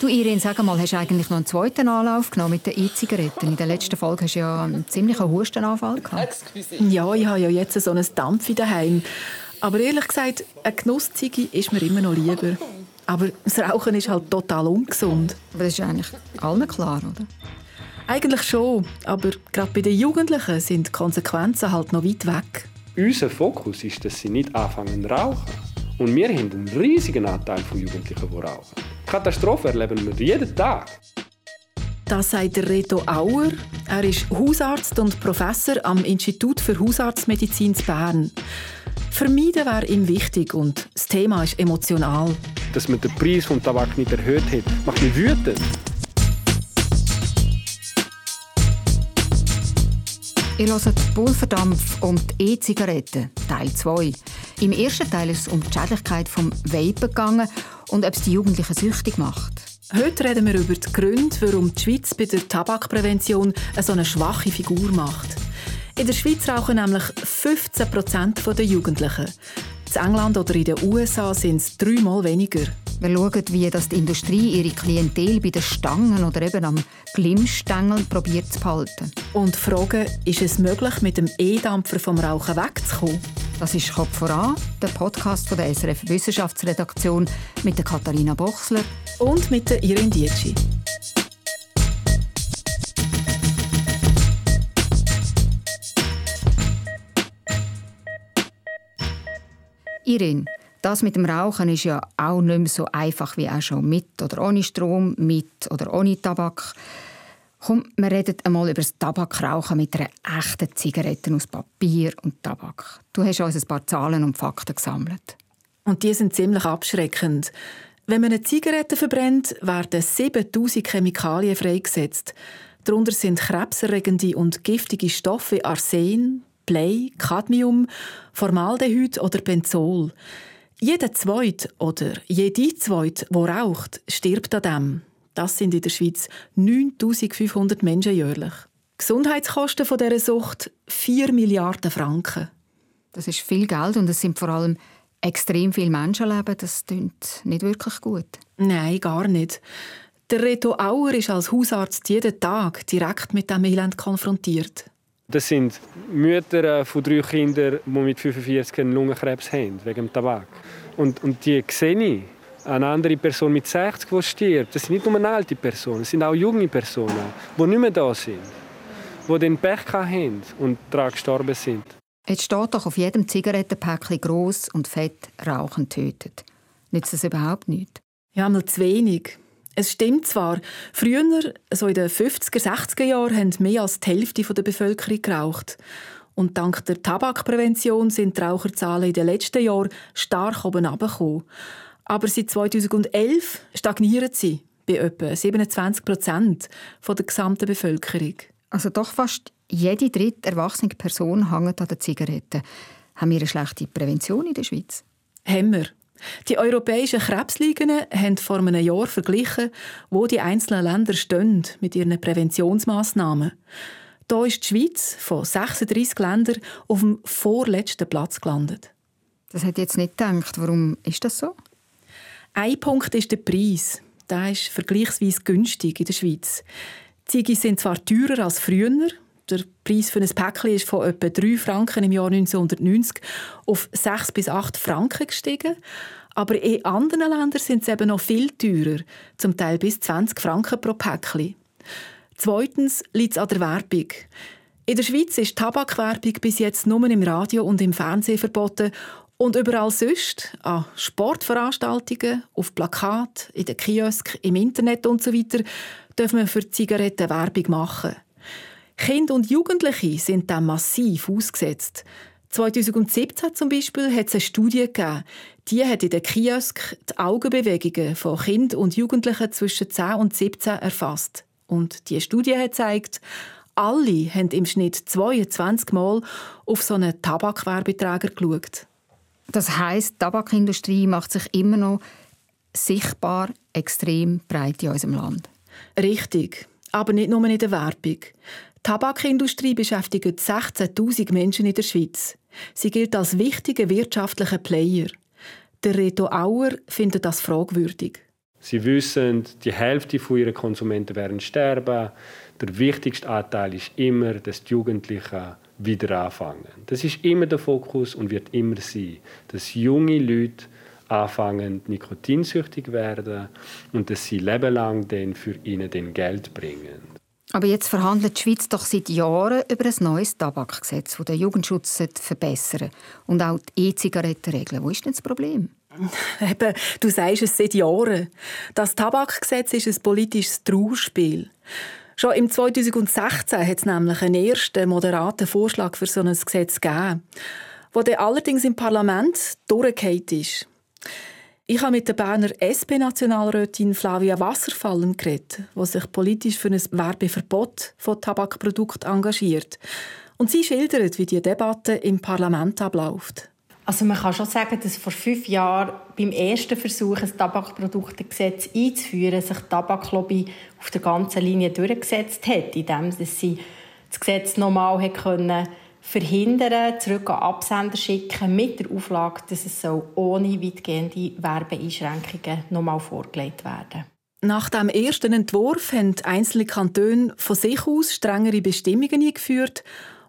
Du Irin, sag mal, hast du eigentlich noch einen zweiten Anlauf genommen mit den E-Zigaretten? In der letzten Folge hast du ja einen ziemlichen Hustenanfall gehabt. Ja, ich habe ja jetzt so einen Dampf daheim. Aber ehrlich gesagt, eine Genussziege ist mir immer noch lieber. Aber das Rauchen ist halt total ungesund. Aber das ist eigentlich allen klar, oder? Eigentlich schon, aber gerade bei den Jugendlichen sind die Konsequenzen halt noch weit weg. Unser Fokus ist, dass sie nicht anfangen zu rauchen. Und wir haben einen riesigen Anteil von Jugendlichen, die rauchen. Katastrophe erleben wir jeden Tag. Das sagt Reto Auer. Er ist Hausarzt und Professor am Institut für Hausarztmedizin in Bern. Vermeiden wäre ihm wichtig und das Thema ist emotional. Dass man den Preis des Tabak nicht erhöht hat, macht mich wütend. Ihr hört «Pulverdampf» und «E-Zigaretten» Teil 2. Im ersten Teil ist es um die Schädlichkeit des Vapen gegangen und ob es die Jugendlichen süchtig macht. Heute reden wir über die Gründe, warum die Schweiz bei der Tabakprävention eine schwache Figur macht. In der Schweiz rauchen nämlich 15% der Jugendlichen. In England oder in den USA sind es 3-mal weniger. Wir schauen, wie die Industrie ihre Klientel bei den Stangen oder eben am Glimmstängel probiert zu behalten. Und fragen, ist es möglich, mit dem E-Dampfer vom Rauchen wegzukommen? Das ist «Kopf voran», der Podcast von der SRF Wissenschaftsredaktion mit der Katharina Boxler und mit der Irin Dietschi. Irin, das mit dem Rauchen ist ja auch nicht mehr so einfach wie auch schon mit oder ohne Strom, mit oder ohne Tabak. Komm, wir reden einmal über das Tabakrauchen mit einer echten Zigarette aus Papier und Tabak. Du hast uns ein paar Zahlen und Fakten gesammelt. Und die sind ziemlich abschreckend. Wenn man eine Zigarette verbrennt, werden 7000 Chemikalien freigesetzt. Darunter sind krebserregende und giftige Stoffe wie Arsen, Blei, Cadmium, Formaldehyd oder Benzol. Jeder Zweite oder jede Zweite, die raucht, stirbt an dem. Das sind in der Schweiz 9500 Menschen jährlich. Die Gesundheitskosten dieser Sucht 4 Milliarden Franken. Das ist viel Geld und es sind vor allem extrem viele Menschenleben. Das klingt nicht wirklich gut. Nein, gar nicht. Der Reto Auer ist als Hausarzt jeden Tag direkt mit diesem Elend konfrontiert. Das sind Mütter von 3 Kindern, die mit 45 einen Lungenkrebs haben, wegen dem Tabak. Und die sehe ich. Eine andere Person mit 60, die stirbt. Das sind nicht nur alte Personen, es sind auch junge Personen, die nicht mehr da sind, die den Pech hatten und daran gestorben sind. Jetzt steht doch auf jedem Zigarettenpäckchen gross und fett, Rauchen tötet. Nützt das überhaupt nicht? Ja, mal zu wenig. Es stimmt zwar, früher, so in den 50er, 60er Jahren, haben mehr als die Hälfte der Bevölkerung geraucht. Und dank der Tabakprävention sind die Raucherzahlen in den letzten Jahren stark oben herabgekommen. Aber seit 2011 stagnieren sie bei etwa 27% der gesamten Bevölkerung. Also doch fast jede dritte erwachsene Person hängt an den Zigaretten. Haben wir eine schlechte Prävention in der Schweiz? Haben wir. Die europäischen Krebsligen haben vor einem Jahr verglichen, wo die einzelnen Länder stehen mit ihren Präventionsmaßnahmen. Da ist die Schweiz von 36 Ländern auf dem vorletzten Platz gelandet. Das hätte ich jetzt nicht gedacht. Warum ist das so? Ein Punkt ist der Preis. Der ist vergleichsweise günstig in der Schweiz. Die Zigaretten sind zwar teurer als früher. Der Preis für ein Päckchen ist von etwa 3 Franken im Jahr 1990 auf 6 bis 8 Franken gestiegen. Aber in anderen Ländern sind es eben noch viel teurer, zum Teil bis 20 Franken pro Päckchen. Zweitens liegt es an der Werbung. In der Schweiz ist Tabakwerbung bis jetzt nur im Radio und im Fernsehen verboten und überall sonst, an Sportveranstaltungen, auf Plakaten, in den Kiosken, im Internet usw., dürfen wir für Zigaretten Werbung machen. Kinder und Jugendliche sind dem massiv ausgesetzt. 2017 zum Beispiel hat es eine Studie gegeben. Die hat in den Kiosken die Augenbewegungen von Kindern und Jugendlichen zwischen 10 und 17 erfasst. Und diese Studie hat gezeigt, alle haben im Schnitt 22 Mal auf so einen Tabakwerbeträger geschaut. Das heisst, die Tabakindustrie macht sich immer noch sichtbar extrem breit in unserem Land. Richtig, aber nicht nur in der Werbung. Die Tabakindustrie beschäftigt 16'000 Menschen in der Schweiz. Sie gilt als wichtiger wirtschaftlicher Player. Der Reto Auer findet das fragwürdig. Sie wissen, die Hälfte ihrer Konsumenten werden sterben. Der wichtigste Anteil ist immer, dass die Jugendlichen wieder anfangen. Das ist immer der Fokus und wird immer sein, dass junge Leute anfangen, nikotinsüchtig werden und dass sie lebenlang dann für ihnen den Geld bringen. Aber jetzt verhandelt die Schweiz doch seit Jahren über ein neues Tabakgesetz, das den Jugendschutz verbessern soll. Und auch die E-Zigarettenregeln. Wo ist denn das Problem? Eben, du sagst es seit Jahren. Das Tabakgesetz ist ein politisches Trauerspiel. Schon im 2016 hat es nämlich einen ersten moderaten Vorschlag für so ein Gesetz gegeben, der dann allerdings im Parlament durchgefallen ist. Ich habe mit der Berner SP-Nationalrätin Flavia Wasserfallen geredet, die sich politisch für ein Werbeverbot von Tabakprodukten engagiert. Und sie schildert, wie die Debatte im Parlament abläuft. Also man kann schon sagen, dass vor 5 Jahren beim ersten Versuch, ein Tabakproduktegesetz einzuführen, sich die Tabaklobby auf der ganzen Linie durchgesetzt hat, indem sie das Gesetz nochmal verhindern, zurück an Absender schicken, mit der Auflage, dass es ohne weitgehende Werbeeinschränkungen nochmal vorgelegt werden soll. Nach dem ersten Entwurf haben einzelne Kantone von sich aus strengere Bestimmungen eingeführt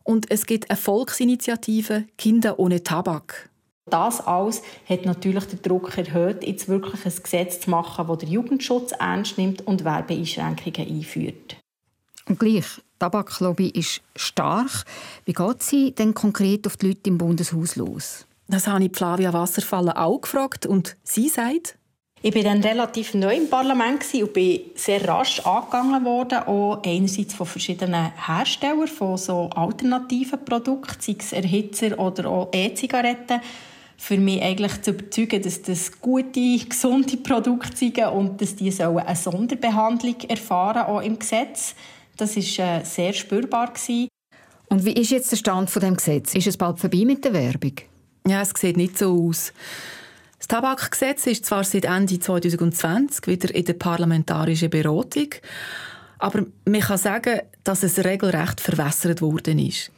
und es gibt eine Volksinitiative «Kinder ohne Tabak». Das alles hat natürlich den Druck erhöht, jetzt wirklich ein Gesetz zu machen, das den Jugendschutz ernst nimmt und Werbeeinschränkungen einführt. Und gleich, die Tabaklobby ist stark. Wie geht sie denn konkret auf die Leute im Bundeshaus los? Das habe ich Flavia Wasserfallen auch gefragt und sie sagt: Ich war dann relativ neu im Parlament und bin sehr rasch angegangen worden, auch einerseits von verschiedenen Herstellern von so alternativen Produkten, sei es Erhitzer oder auch E-Zigaretten, für mich eigentlich zu überzeugen, dass das gute, gesunde Produkte sind und dass die eine Sonderbehandlung erfahren, auch im Gesetz. Das war sehr spürbar. Und wie ist jetzt der Stand von dem Gesetz? Ist es bald vorbei mit der Werbung? Ja, es sieht nicht so aus. Das Tabakgesetz ist zwar seit Ende 2020 wieder in der parlamentarischen Beratung, aber man kann sagen, dass es regelrecht verwässert worden ist.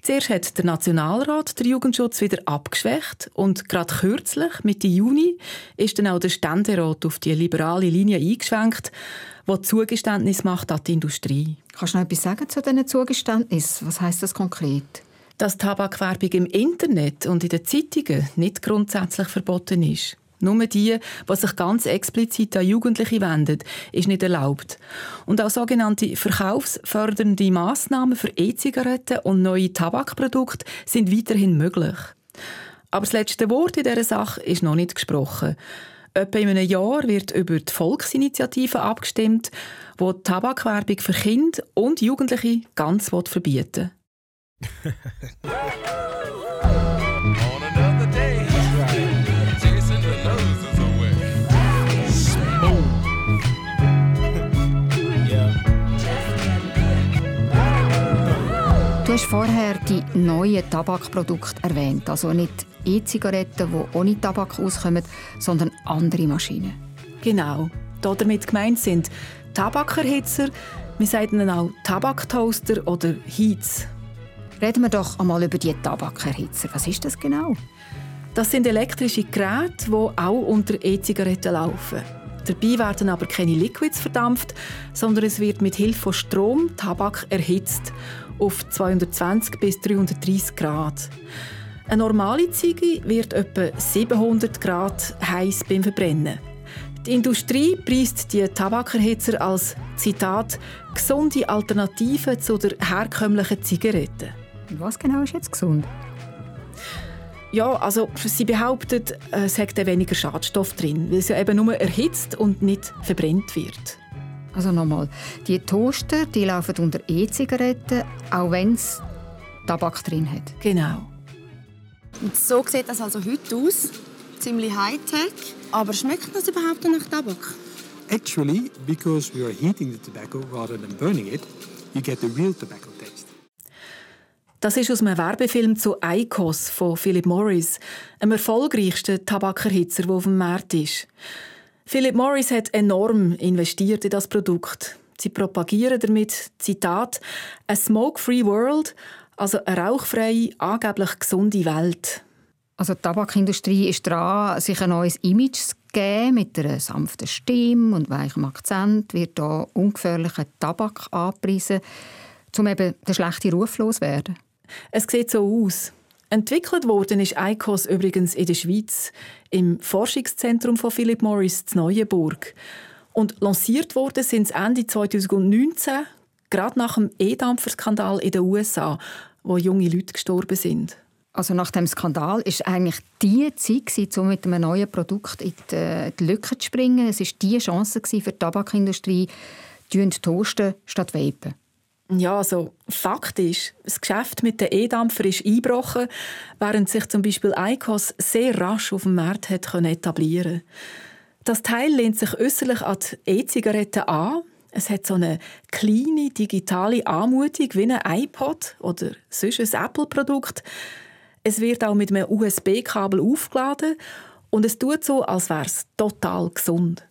Zuerst hat der Nationalrat den Jugendschutz wieder abgeschwächt und gerade kürzlich, Mitte Juni, ist dann auch der Ständerat auf die liberale Linie eingeschwenkt, die Zugeständnisse macht an die Industrie. Kannst du noch etwas sagen zu diesen Zugeständnissen? Was heisst das konkret? Dass Tabakwerbung im Internet und in den Zeitungen nicht grundsätzlich verboten ist. Nur die, die sich ganz explizit an Jugendliche wenden, ist nicht erlaubt. Und auch sogenannte verkaufsfördernde Massnahmen für E-Zigaretten und neue Tabakprodukte sind weiterhin möglich. Aber das letzte Wort in dieser Sache ist noch nicht gesprochen. Etwa in einem Jahr wird über die Volksinitiative abgestimmt, die Tabakwerbung für Kinder und Jugendliche ganz verbieten will. Du hast vorher die neuen Tabakprodukte erwähnt, also nicht E-Zigaretten, die ohne Tabak auskommen, sondern andere Maschinen. Genau, damit gemeint sind Tabakerhitzer, wir sagen ihnen auch Tabaktoaster oder Heats. Reden wir doch einmal über die Tabakerhitzer. Was ist das genau? Das sind elektrische Geräte, die auch unter E-Zigaretten laufen. Dabei werden aber keine Liquids verdampft, sondern es wird mit Hilfe von Strom Tabak erhitzt. Auf 220 bis 330 Grad. Eine normale Ziege wird etwa 700 Grad heiß beim Verbrennen. Die Industrie preist die Tabakerhitzer als, Zitat, «gesunde Alternative zu der herkömmlichen Zigarette». Was genau ist jetzt gesund? Ja, also sie behauptet, es hätte weniger Schadstoff drin, weil es ja eben nur erhitzt und nicht verbrennt wird. Also nochmal, die Toaster, die laufen unter E-Zigaretten, auch wenn es Tabak drin hat. Genau. Und so sieht das also heute aus. Ziemlich Hightech. Aber schmeckt das überhaupt nach Tabak? Actually, because we are heating the tobacco rather than burning it, you get the real tobacco taste. Das ist aus einem Werbefilm zu IQOS von Philip Morris, einem erfolgreichsten Tabakerhitzer, der auf dem Markt ist. Philip Morris hat enorm investiert in das Produkt. Sie propagieren damit, Zitat, «a smoke-free world», also eine rauchfreie, angeblich gesunde Welt. Also die Tabakindustrie ist dran, sich ein neues Image zu gegeben. Mit einer sanften Stimme und weichem Akzent wird da ungefährlicher Tabak angepriesen, um eben den schlechten Ruf loszuwerden. Es sieht so aus. Entwickelt worden ist IQOS übrigens in der Schweiz, im Forschungszentrum von Philip Morris in Neuenburg. Und lanciert worden sind es Ende 2019, gerade nach dem E-Dampfer-Skandal in den USA, wo junge Leute gestorben sind. Also nach dem Skandal war eigentlich die Zeit, um mit einem neuen Produkt in die Lücke zu springen. Es war die Chance für die Tabakindustrie, die toasten statt vapen. Ja, also Fakt ist, das Geschäft mit den E-Dampfer ist eingebrochen, während sich zum Beispiel IQOS sehr rasch auf dem Markt hat etablieren konnte. Das Teil lehnt sich äußerlich an die E-Zigarette an. Es hat so eine kleine digitale Anmutung wie ein iPod oder sonst ein Apple-Produkt. Es wird auch mit einem USB-Kabel aufgeladen und es tut so, als wäre es total gesund.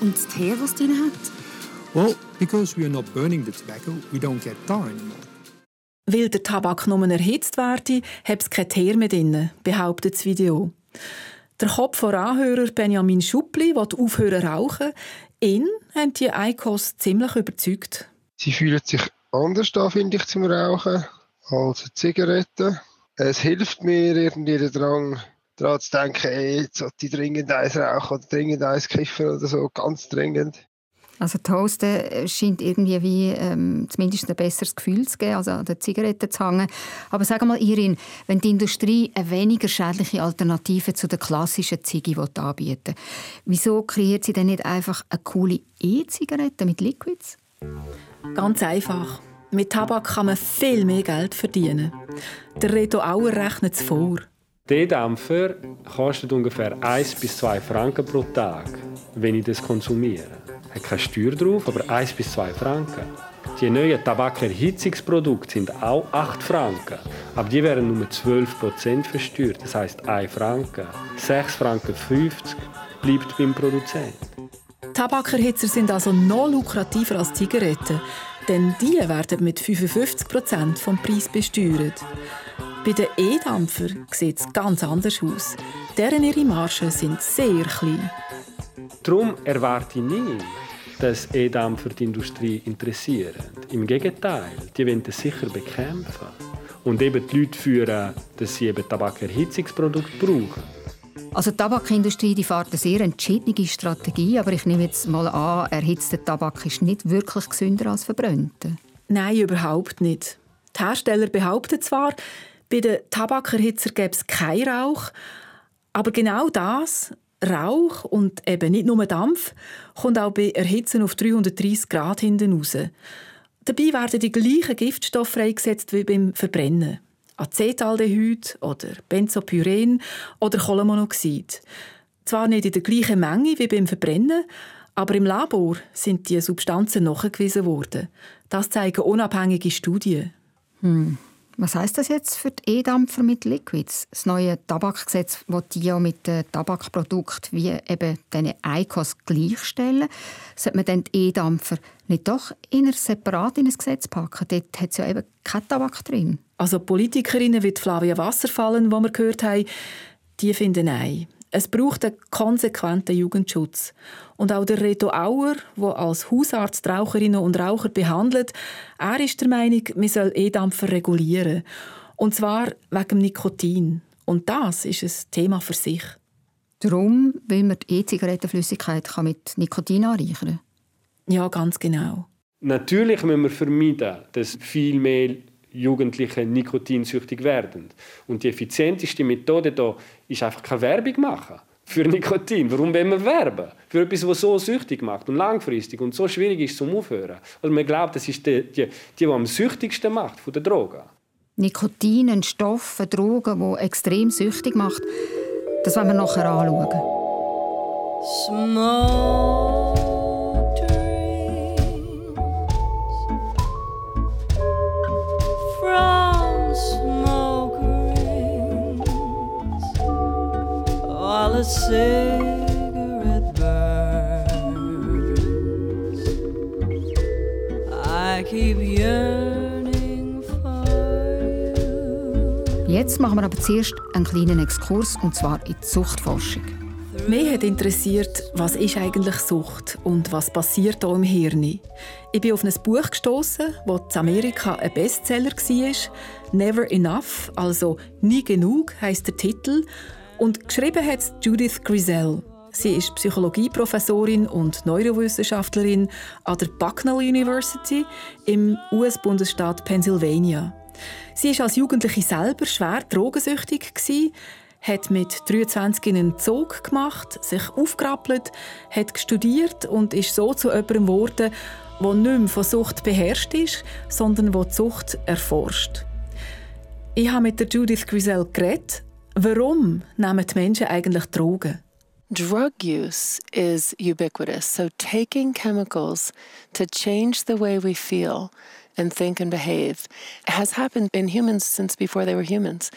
Und das Tee, was es drin hat? Well, because we are not burning the tobacco, we don't get tar anymore. Weil der Tabak nur erhitzt werde, habe es kein Teer mehr drin, behauptet das Video. Der Kopf voran-Hörer Benjamin Schuppli will aufhören zu rauchen. Ihn haben die IQOS ziemlich überzeugt. Sie fühlen sich anders an, finde ich, zum Rauchen als Zigaretten. Es hilft mir irgendwie der Drang, daran zu denken, ey, jetzt sollte ich dringend eins rauchen oder dringend eins kiffen oder so, ganz dringend. Also Toasten scheint irgendwie wie, zumindest ein besseres Gefühl zu geben, also an der Zigarette zu hängen. Aber sag mal, Irin, wenn die Industrie eine weniger schädliche Alternative zu der klassischen Ziggy anbieten will, wieso kreiert sie denn nicht einfach eine coole E-Zigarette mit Liquids? Ganz einfach. Mit Tabak kann man viel mehr Geld verdienen. Der Reto Auer rechnet es vor. Der E-Dampfer kostet ungefähr 1 bis 2 Franken pro Tag, wenn ich das konsumiere. Er hat keine Steuer drauf, aber 1 bis 2 Franken. Die neuen Tabakerhitzungsprodukte sind auch 8 Franken, aber die werden nur 12% versteuert, das heisst 1 Franken. 6,50 Franken bleibt beim Produzenten. Tabakerhitzer sind also noch lukrativer als Zigaretten, denn die werden mit 55% vom Preis besteuert. Bei den E-Dampfer sieht es ganz anders aus. Deren ihre Margen sind sehr klein. Darum erwarte ich nicht, dass E-Dampfer die Industrie interessieren. Im Gegenteil, die wollen das sicher bekämpfen. Und eben die Leute führen, dass sie eben Tabakerhitzungsprodukte brauchen. Also die Tabakindustrie die fährt eine sehr entschiedene Strategie, aber ich nehme jetzt mal an, erhitzter Tabak ist nicht wirklich gesünder als verbrannter. Nein, überhaupt nicht. Die Hersteller behaupten zwar, bei den Tabakerhitzern gäbe es keinen Rauch, aber genau das, Rauch und eben nicht nur Dampf, kommt auch bei Erhitzen auf 330 Grad hinten raus. Dabei werden die gleichen Giftstoffe freigesetzt wie beim Verbrennen. Acetaldehyd oder Benzopyren oder Kohlenmonoxid. Zwar nicht in der gleichen Menge wie beim Verbrennen, aber im Labor sind diese Substanzen nachgewiesen worden. Das zeigen unabhängige Studien. Was heisst das jetzt für die E-Dampfer mit Liquids? Das neue Tabakgesetz will die ja mit den Tabakprodukten wie eben den IQOS gleichstellen. Sollte man dann die E-Dampfer nicht doch eher separat in ein Gesetz packen? Dort hat es ja eben keinen Tabak drin. Also Politikerinnen wie Flavia Wasserfallen, die wir gehört haben, die finden nein. Es braucht einen konsequenten Jugendschutz. Und auch der Reto Auer, der als Hausarzt Raucherinnen und Raucher behandelt, er ist der Meinung, man soll E-Dampfer regulieren. Und zwar wegen Nikotin. Und das ist ein Thema für sich. Darum, weil man die E-Zigarettenflüssigkeit mit Nikotin anreichern kann? Ja, ganz genau. Natürlich müssen wir vermeiden, dass viel mehr Jugendliche nikotinsüchtig werden. Und die effizienteste Methode da ist einfach keine Werbung machen für Nikotin. Warum wollen wir werben? Für etwas, was so süchtig macht und langfristig und so schwierig ist zum Aufhören. Also man glaubt, das ist die am süchtigsten macht von der Drogen. Nikotin, ein Stoff, eine Droge, die extrem süchtig macht, das wollen wir nachher anschauen. While a cigarette burns, I keep yearning for you. Jetzt machen wir aber zuerst einen kleinen Exkurs, und zwar in die Suchtforschung. Mich hat interessiert, was ist eigentlich Sucht und was passiert hier im Hirn. Ich bin auf ein Buch gestossen, das in Amerika ein Bestseller war. «Never Enough», also «Nie genug» heisst der Titel. Und geschrieben hat es Judith Grisel. Sie ist Psychologieprofessorin und Neurowissenschaftlerin an der Bucknell University im US-Bundesstaat Pennsylvania. Sie war als Jugendliche selber schwer drogensüchtig, hat mit 23 einen Zug gemacht, sich aufgerappelt, hat studiert und ist so zu jemandem geworden, der nicht mehr von Sucht beherrscht ist, sondern der die Sucht erforscht. Ich habe mit der Judith Grisel geredet. Warum nehmen die Menschen eigentlich Drogen? Drug use is ubiquitous, so taking chemicals to change the way we feel and think and behave has happened in humans since before they were humans.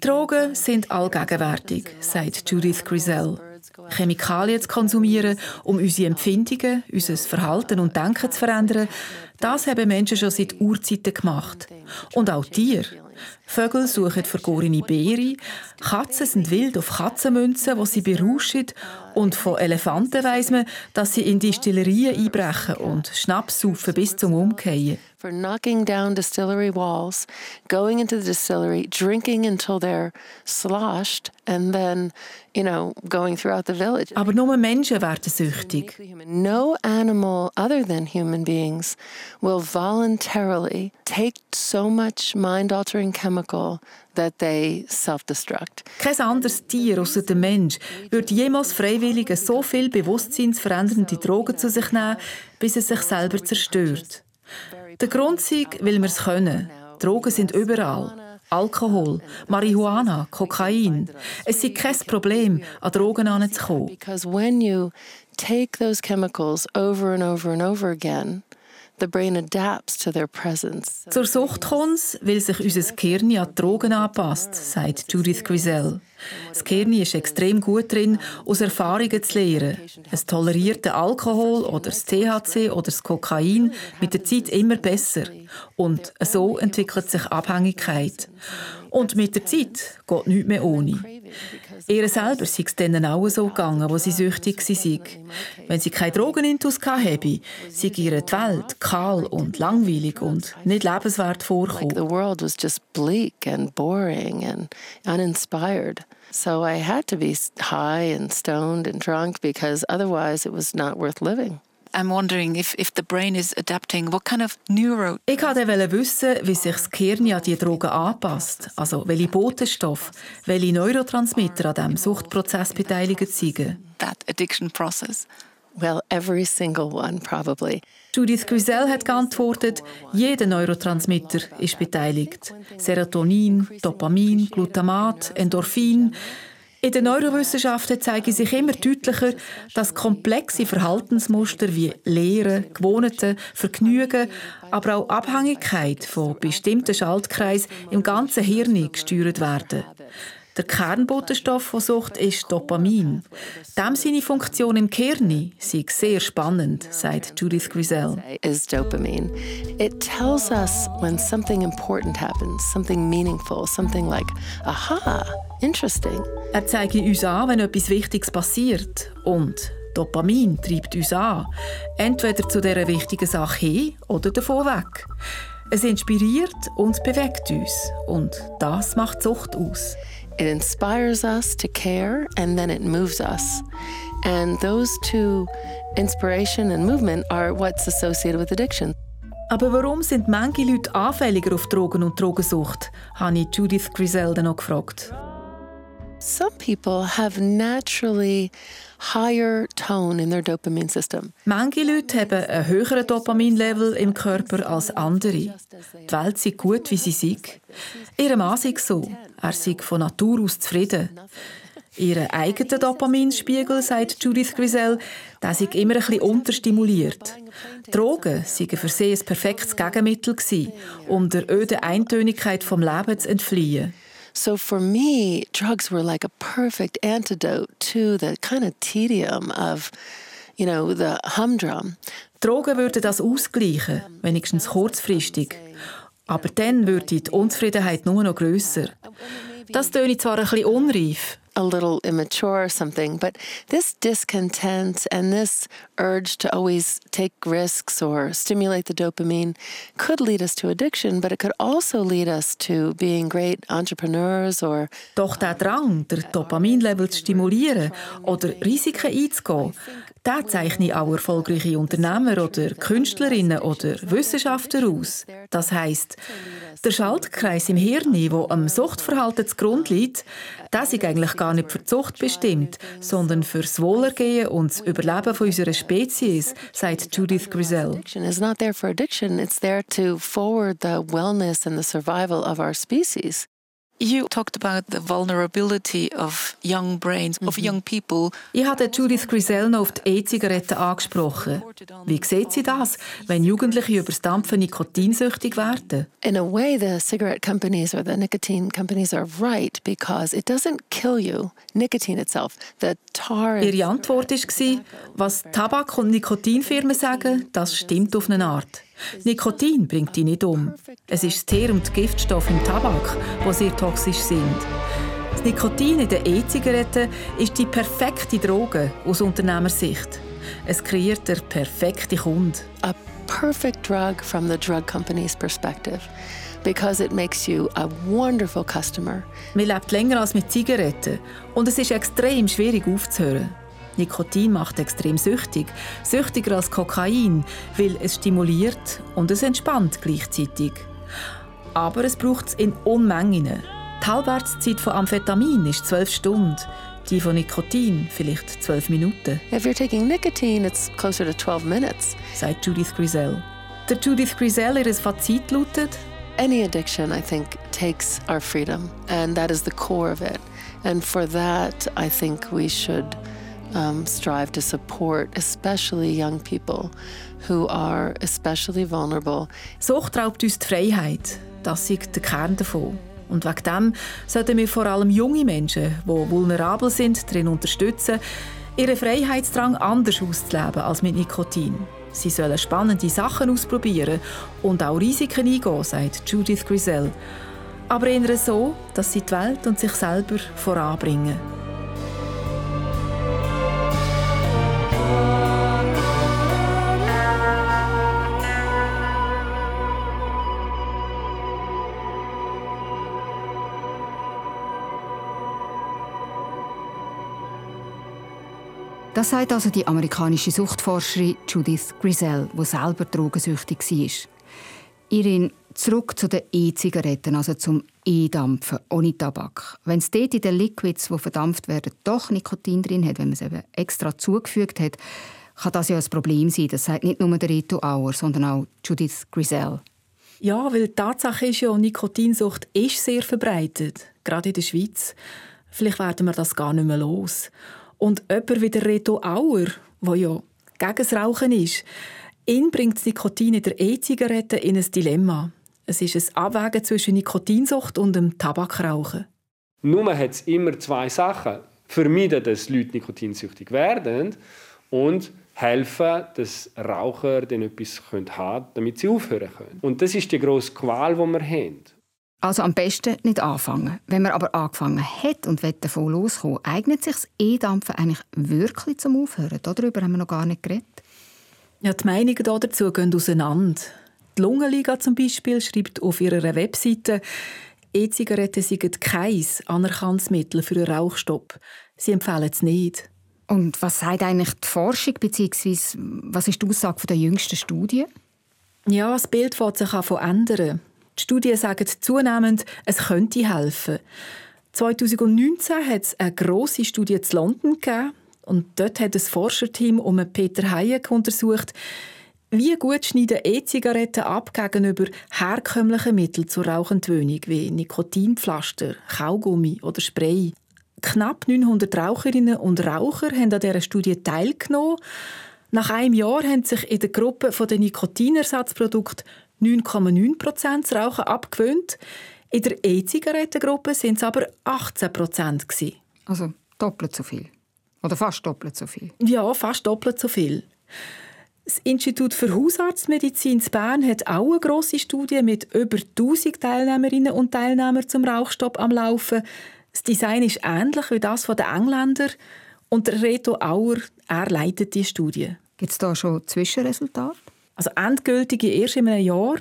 Drogen sind allgegenwärtig, sagt Judith Grisel. Chemikalien zu konsumieren, um unsere Empfindungen, unser Verhalten und Denken zu verändern, das haben Menschen schon seit Urzeiten gemacht. Und auch Tiere. Vögel suchen vergorene Beeren, Katzen sind wild auf Katzenmünzen, die sie berauschen, und von Elefanten weiss man, dass sie in Distillerien einbrechen und Schnaps saufen bis zum Umkehren. For knocking down distillery walls, going into the distillery, drinking until they're sloshed and then, going throughout the village. Aber nur Menschen werden süchtig. No animal other than human beings will voluntarily take so much mind-altering chemical that they self-destruct. Kein anderes Tier außer dem Mensch würde jemals freiwillig so viel bewusstseinsverändernde Drogen zu sich nehmen, bis es sich selber zerstört. Der Grund ist, weil wir es können. Drogen sind überall. Alkohol, Marihuana, Kokain. Es ist kein Problem, an Drogen heranzukommen. Because when you take those chemicals over and over and over again, the brain adapts to their presence. Zur Sucht kommt, weil sich unser Gehirn an Drogen anpasst, sagt Judith Grisel. Das Gehirn ist extrem gut darin, aus Erfahrungen zu lernen. Es toleriert den Alkohol oder das THC oder das Kokain mit der Zeit immer besser. Und so entwickelt sich Abhängigkeit. Und mit der Zeit geht nichts mehr ohne. Ihr selber sei es denen auch so gegangen, wo sie süchtig waren. Wenn sie keine Drogenintus hatte, sei ihr die Welt kahl und langweilig und nicht lebenswert vorgekommen. The world was just bleak and boring and uninspired. So I had to be high and stoned and drunk because otherwise it was not worth living. I'm wondering if the brain is adapting, what kind of neuro... Ich wollte wissen, wie sich das Gehirn an die Drogen anpasst, also welche Botenstoffe, welche Neurotransmitter an diesem Suchtprozess beteiligt sind. That addiction process. Well, every single one, probably. Judith Grisel hat geantwortet, jeder Neurotransmitter ist beteiligt. Serotonin, Dopamin, Glutamat, Endorphin. In den Neurowissenschaften zeigen sich immer deutlicher, dass komplexe Verhaltensmuster wie Lehren, Gewohnheiten, Vergnügen, aber auch Abhängigkeit von bestimmten Schaltkreisen im ganzen Hirn gesteuert werden. Der Kernbotenstoff von Sucht ist Dopamin. Dem seine Funktion im Gehirn sei sehr spannend, sagt Judith Grisel. Is dopamine. It tells us when something important happens, something meaningful, something like, aha, interesting. Er zeigt uns an, wenn etwas Wichtiges passiert. Und Dopamin treibt uns an. Entweder zu dieser wichtigen Sache hin oder davon weg. Es inspiriert und bewegt uns. Und das macht Sucht aus. It inspires us to care, and then it moves us. And those two, inspiration and movement, are what's associated with addiction. Aber warum sind manche Leute anfälliger auf Drogen und Drogensucht? Habe ich Judith Grisel noch gefragt. Some people have naturally higher tone in their dopamine system. Manche Leute haben einen höheren Dopaminlevel im Körper als andere. Die Welt sei gut, wie sie sei. Ihr Mann sei so. Er sei von Natur aus zufrieden. Ihren eigenen Dopaminspiegel, sagt Judith Grisel, der sei immer ein bisschen unterstimuliert. Drogen seien für sie ein perfektes Gegenmittel gewesen, um der öden Eintönigkeit vom Lebens zu entfliehen. So for me, drugs were like a perfect antidote to the kind of tedium of, the humdrum. Drogen würden das ausgleichen, wenigstens kurzfristig. Aber dann würde die Unzufriedenheit nur noch grösser. Das töne zwar ein bisschen unreif, a little immature or something. But this discontent and this urge to always take risks or stimulate the dopamine could lead us to addiction, but it could also lead us to being great entrepreneurs or... Doch der Drang, der Dopaminlevel zu stimulieren oder Risiken einzugehen, der zeichnet auch erfolgreiche Unternehmer oder Künstlerinnen oder Wissenschaftler aus. Das heisst, der Schaltkreis im Hirn, der am Suchtverhalten zugrunde liegt, der ist eigentlich gar nicht für die Sucht bestimmt, sondern für das Wohlergehen und das Überleben von unserer Spezies, sagt Judith Grisel. You talked about the vulnerability of young brains, of young people. Ich hatte Judith Grisel noch auf die E-Zigaretten angesprochen. Wie sieht sie das, wenn Jugendliche über das Dampfen nikotinsüchtig werden? In a way, the cigarette companies or the nicotine companies are right, because it doesn't kill you. Nicotine itself, the tar. Ihre Antwort war, was Tabak- und Nikotinfirmen sagen, das stimmt auf eine Art. Nikotin bringt dich nicht um. Es ist das Teer und die Giftstoffe im Tabak, die sehr toxisch sind. Das Nikotin in den E-Zigaretten ist die perfekte Droge aus Unternehmersicht. Es kreiert der perfekte Kunde. A perfect drug from the drug company's perspective. Because it makes you a wonderful customer. Man lebt länger als mit Zigaretten und es ist extrem schwierig aufzuhören. Nikotin macht extrem süchtig, süchtiger als Kokain, weil es stimuliert und es entspannt gleichzeitig. Aber es braucht es in Unmengen. Die Halbwertszeit von Amphetamin ist 12 Stunden, die von Nikotin vielleicht 12 Minuten. If you're taking nicotine, it's closer to 12 minutes, sagt Judith Grisel. Der Judith Grisel, ihres Fazit lautet: Any addiction, I think, takes our freedom, and that is the core of it. And for that, I think we should strive to support, especially young people who are especially vulnerable. Sucht raubt uns die Freiheit. Das ist der Kern davon. Und wegen dem sollten wir vor allem junge Menschen, die vulnerabel sind, darin unterstützen, ihren Freiheitsdrang anders auszuleben als mit Nikotin. Sie sollen spannende Sachen ausprobieren und auch Risiken eingehen, sagt Judith Grisel. Aber eher so, dass sie die Welt und sich selber voranbringen. Das sagt also die amerikanische Suchtforscherin Judith Grisel, die selber drogensüchtig war. Irin, zurück zu den E-Zigaretten, also zum E-Dampfen ohne Tabak. Wenn es dort in den Liquids, die verdampft werden, doch Nikotin drin hat, wenn man es eben extra zugefügt hat, kann das ja ein Problem sein. Das sagt nicht nur der Reto Auer, sondern auch Judith Grisel. Ja, weil die Tatsache ist ja, Nikotinsucht ist sehr verbreitet, gerade in der Schweiz. Vielleicht werden wir das gar nicht mehr los. Und jemand wie der Reto Auer, der ja gegen das Rauchen ist, ihn bringt das Nikotin in der E-Zigarette in ein Dilemma. Es ist ein Abwägen zwischen Nikotinsucht und dem Tabakrauchen. Nur hat es immer zwei Sachen. Vermeiden, dass Leute nikotinsüchtig werden und helfen, dass Raucher dann etwas haben können, damit sie aufhören können. Und das ist die grosse Qual, die wir haben. Also am besten nicht anfangen. Wenn man aber angefangen hat und davon loskommen will, eignet sich das E-Dampfen eigentlich wirklich zum Aufhören? Darüber haben wir noch gar nicht geredet. Ja, die Meinungen dazu gehen auseinander. Die Lungenliga zum Beispiel schreibt auf ihrer Webseite, E-Zigaretten seien kein anerkanntes Mittel für einen Rauchstopp. Sie empfehlen es nicht. Und was sagt eigentlich die Forschung, beziehungsweise was ist die Aussage der jüngsten Studie? Ja, das Bild fängt sich verändern. Die Studien sagen zunehmend, es könnte helfen. 2019 hat es eine grosse Studie in London gegeben. Und dort hat ein Forscherteam um Peter Hayek untersucht, wie gut schneiden E-Zigaretten ab gegenüber herkömmlichen Mitteln zur Rauchentwöhnung wie Nikotinpflaster, Kaugummi oder Spray. Knapp 900 Raucherinnen und Raucher haben an dieser Studie teilgenommen. Nach einem Jahr haben sich in der Gruppe der Nikotinersatzprodukte 9,9% das Rauchen abgewöhnt. In der E-Zigarettengruppe waren es aber 18%. Also doppelt so viel. Oder fast doppelt so viel. Ja, fast doppelt so viel. Das Institut für Hausarztmedizin in Bern hat auch eine grosse Studie mit über 1000 Teilnehmerinnen und Teilnehmern zum Rauchstopp am Laufen. Das Design ist ähnlich wie das der Engländer. Und Reto Auer, er leitet die Studie. Gibt es da schon Zwischenresultate? Also endgültige erst in einem Jahr.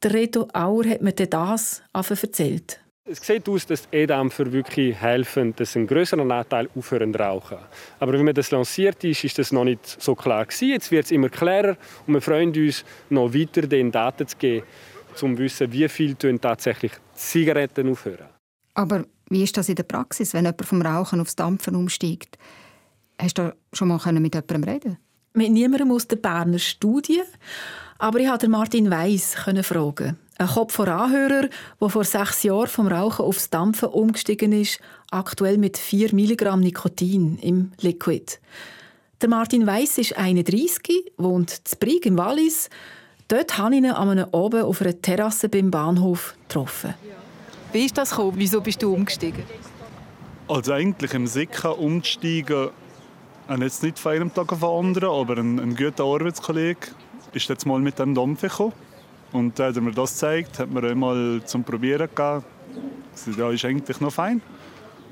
Der Reto Auer hat mir das erzählt. Es sieht aus, dass E-Dampfer wirklich helfen, dass ein grösserer Anteil aufhören zu rauchen. Aber wenn man das lanciert ist, ist das noch nicht so klar gewesen. Jetzt wird es immer klarer und wir freuen uns, noch weiter den Daten zu geben, um zu wissen, wie viel tatsächlich Zigaretten aufhören. Aber wie ist das in der Praxis, wenn jemand vom Rauchen aufs Dampfen umsteigt? Hast du schon mal mit jemandem reden? Mit niemandem aus der Berner Studie. Aber ich konnte Martin Weiss fragen. Ein Kopf voran Hörer, der vor 6 Jahren vom Rauchen aufs Dampfen umgestiegen ist, aktuell mit 4 Milligramm Nikotin im Liquid. Der Martin Weiss ist 31, wohnt in Brieg im Wallis. Dort habe ich ihn an einem Abend auf einer Terrasse beim Bahnhof getroffen. Wie ist das gekommen? Wieso bist du umgestiegen? Also eigentlich im Sitka umgestiegen, jetzt nicht von einem Tag auf den anderen, aber ein guter Arbeitskollege ist jetzt mal mit dem Dampf gekommen. Und als er mir das gezeigt hat, mir einmal zum Probieren gegeben. Das ist eigentlich noch fein.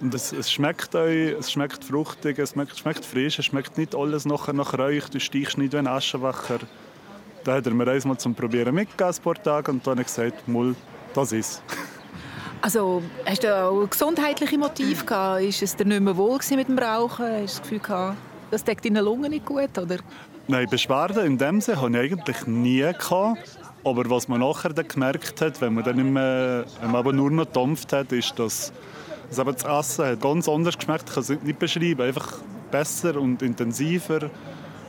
Und es schmeckt euch, es schmeckt fruchtig, es schmeckt frisch, es schmeckt nicht alles nach Räuch, du stichst nicht wie ein Aschenbecher. Da hat er mir einmal zum Probieren mitgegeben, ein paar Tage, und dann habe ich gesagt, mal, das ist. Also, hast du auch gesundheitliche Motive gehabt? Ist es dir nicht mehr wohl mit dem Rauchen? Hast du das Gefühl gehabt, das deckt deine Lungen nicht gut, oder? Nein, Beschwerden in dem Sinne hatte ich eigentlich nie gehabt. Aber was man nachher dann gemerkt hat, wenn man dann immer nur noch gedampft hat, ist, dass das Essen hat ganz anders geschmeckt. Ich kann es nicht beschreiben. Einfach besser und intensiver.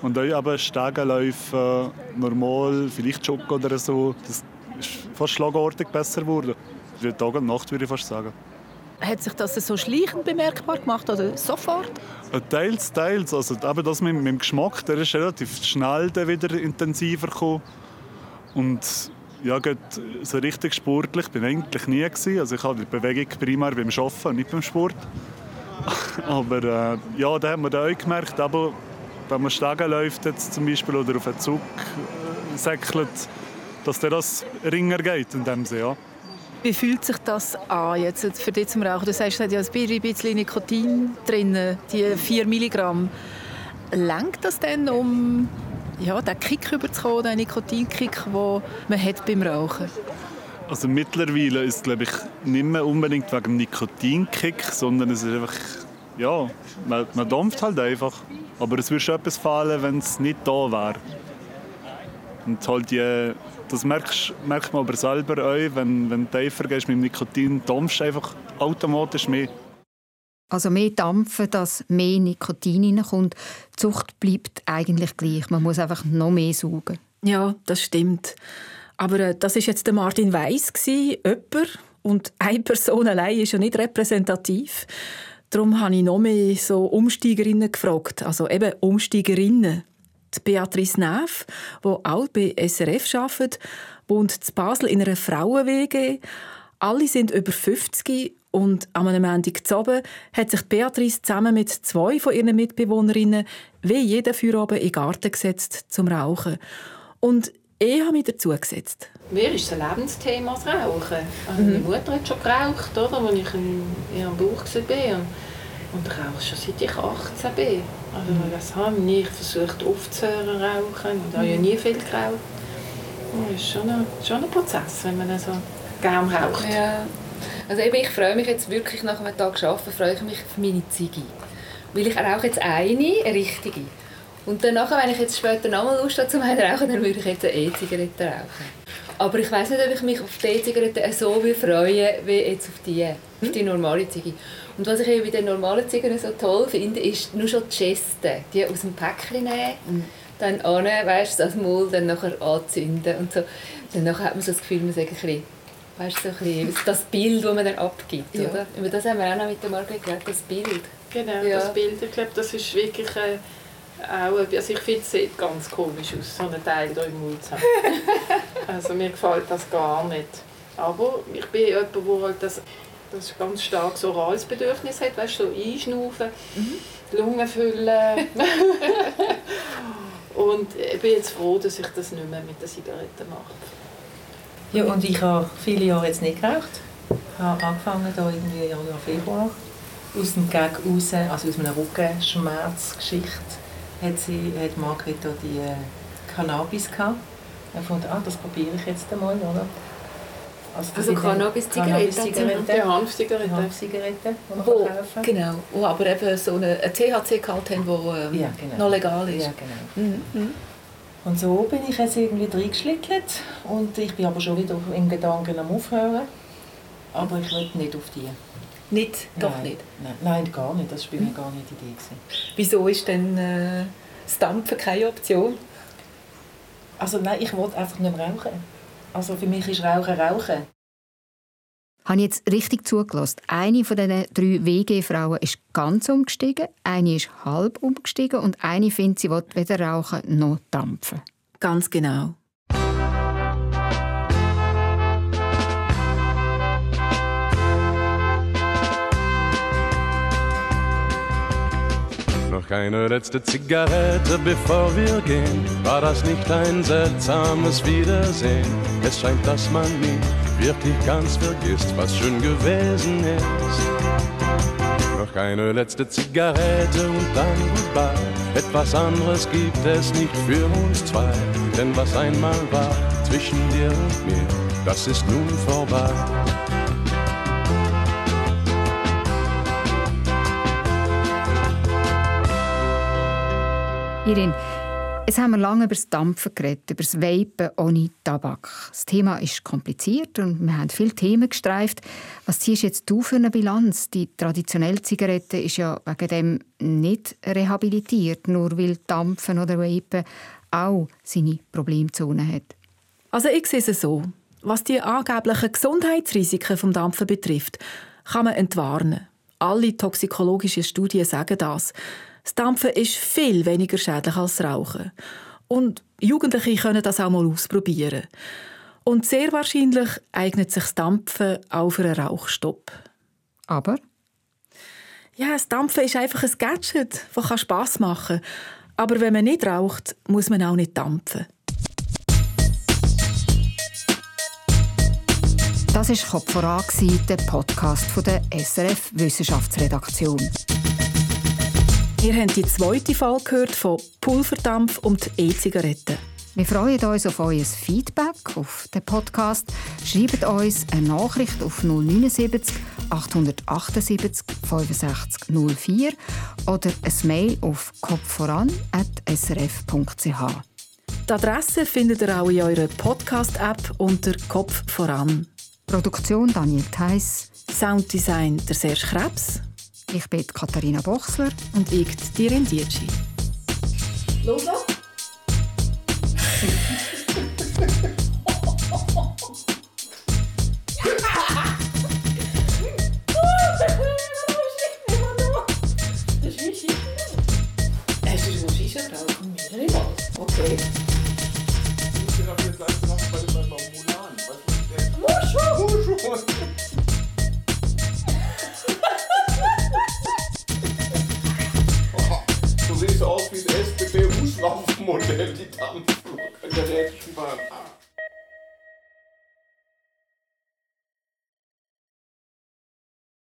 Und auch eben Stegenläufe, normal, vielleicht Schock oder so. Das ist fast schlagartig besser geworden. Tag und Nacht, würde ich fast sagen. Hat sich das so schleichend bemerkbar gemacht oder sofort? Teils. Also eben das mit dem Geschmack, der ist relativ schnell wieder intensiver gekommen. Und ja, so richtig sportlich bin ich eigentlich nie gewesen. Also ich hatte die Bewegung primär beim Arbeiten, nicht beim Sport. Aber ja, da haben wir dann auch gemerkt, aber wenn man Stegen läuft jetzt zum Beispiel oder auf einen Zug säckelt, dass der das ringer geht in dem Sinne. Ja. Wie fühlt sich das an jetzt für dich zum Rauchen? Du sagst, es hat ja ein bisschen Nikotin drin, die 4 Milligramm. Lenkt das denn, um den Kick überzukommen, den Nikotinkick, den man hat beim Rauchen? Also mittlerweile ist es, glaube ich, nicht mehr unbedingt wegen dem Nikotinkick, sondern es ist einfach, man dampft halt einfach. Aber es würde schon etwas fehlen, wenn es nicht da wäre. Und halt das merkt man aber selber auch, wenn du tiefer gehst mit dem Nikotin, dampfst einfach automatisch mehr. Also mehr dampfen, dass mehr Nikotin hineinkommt. Die Sucht bleibt eigentlich gleich. Man muss einfach noch mehr saugen. Ja, das stimmt. Aber das war jetzt der Martin Weiss, jemand. Und eine Person allein ist ja nicht repräsentativ. Darum habe ich noch mehr so Umsteigerinnen gefragt. Also eben Umsteigerinnen. Die Beatrice Neff, die auch bei SRF arbeitet, wohnt in Basel in einer Frauen-WG. Alle sind über 50 und am Montagabend hat sich Beatrice zusammen mit 2 von ihren Mitbewohnerinnen wie jeden Feierabend in den Garten gesetzt zum Rauchen. Und ich habe mich dazu gesetzt. Mir ist ein Lebensthema das Rauchen. Also meine Mutter hat schon geraucht, oder? Als ich in ihrem Bauch war. Und ich rauche schon seit ich 18 bin. Also das habe ich versucht aufzuhören rauchen. Ich habe ja nie viel geraucht. Das ist schon ein Prozess, wenn man so gerne raucht. Ja. Also eben, ich freue mich jetzt wirklich nach einem Tag arbeiten, freue ich mich auf meine Ziege. Weil ich rauche jetzt eine richtige. Und danach, wenn ich jetzt später nochmal Lust habe zu rauchen, dann würde ich jetzt eine E-Zigarette rauchen. Aber ich weiss nicht, ob ich mich auf die E-Zigarette so freue wie jetzt auf die normale Zigarette. Und was ich bei den normalen Zigaretten so toll finde, ist nur schon die Geste. Die aus dem Päckchen nehmen, dann annehmen, das Maul, dann nachher anzünden und so. Dann nachher hat man so das Gefühl, man sagt ein bisschen, das Bild, das man dann abgibt. Ja. Oder? Über das haben wir auch noch mit der Margrit geredet, das Bild. Genau, ja. Das Bild, ich glaube, das ist wirklich ich finde, es sieht ganz komisch aus, so einen Teil hier im Mund zu haben. Also mir gefällt das gar nicht. Aber ich bin jemand, der halt das ganz stark so orales Bedürfnis hat, so einschnaufen, die Lungen füllen. Und ich bin jetzt froh, dass ich das nicht mehr mit der Zigarette mache. Ja, und ich habe viele Jahre jetzt nicht geraucht. Ich habe angefangen, da irgendwie Januar, Februar. aus dem Gag raus, also aus einer Rückenschmerzgeschichte, hat Margrit die Cannabis gehabt. Er fand, das probiere ich jetzt einmal, oder? Also Cannabis-Zigarette. Hanfzigarette, die man kaufen kann. Genau, aber eben so eine THC-Karte haben, die noch legal ist. Ja, genau. Mhm. Und so bin ich jetzt irgendwie reingeschlittert. Und ich bin aber schon wieder in Gedanken am Aufhören. Aber ich will nicht auf die. Nicht? Doch nein, nicht? Nein, gar nicht. Das war mir gar nicht die Idee. Wieso ist denn das Dampfen keine Option? Also nein, ich wollte einfach nicht rauchen. Also für mich ist Rauchen. Ich habe jetzt richtig zugelassen. Eine von diesen 3 WG-Frauen ist ganz umgestiegen, eine ist halb umgestiegen und eine findet, sie will weder rauchen noch dampfen. Ganz genau. Noch keine letzte Zigarette, bevor wir gehen. War das nicht ein seltsames Wiedersehen? Es scheint, dass man nie wirklich ganz vergisst, was schön gewesen ist. Noch keine letzte Zigarette und dann goodbye. Etwas anderes gibt es nicht für uns zwei. Denn was einmal war zwischen dir und mir, das ist nun vorbei. Irin, jetzt haben wir lange über das Dampfen geredet, über das Vapen ohne Tabak. Das Thema ist kompliziert und wir haben viele Themen gestreift. Was ziehst jetzt du für eine Bilanz? Die traditionelle Zigarette ist ja wegen dem nicht rehabilitiert, nur weil Dampfen oder Vapen auch seine Problemzone hat. Also ich sehe es so. Was die angeblichen Gesundheitsrisiken vom Dampfen betrifft, kann man entwarnen. Alle toxikologischen Studien sagen das. Das Dampfen ist viel weniger schädlich als Rauchen. Und Jugendliche können das auch mal ausprobieren. Und sehr wahrscheinlich eignet sich das Dampfen auch für einen Rauchstopp. Aber? Ja, das Dampfen ist einfach ein Gadget, das Spass machen kann. Aber wenn man nicht raucht, muss man auch nicht dampfen. Das war «Kopf voran», der Podcast der SRF Wissenschaftsredaktion. Ihr habt die 2. Folge gehört von Pulverdampf und E-Zigaretten. Wir freuen uns auf euer Feedback auf den Podcast. Schreibt uns eine Nachricht auf 079 878 65 04 oder ein Mail auf kopfvoran@srf.ch. Die Adresse findet ihr auch in eurer Podcast-App unter «Kopf voran». Produktion Daniel Theiss. Sounddesign der Serge Krebs. Ich bin Katharina Boxler. Und ich, die Irin Dietschi. Los! Das ist mein Schiff. Hast du schon Shisha gerauchen? Okay. Ich bin auch jetzt einfach bei meinem Mulan. Muschu! So aus wie das SBB-Huslaufmodell, die Dampflok. Und der Rätschen war am Arsch.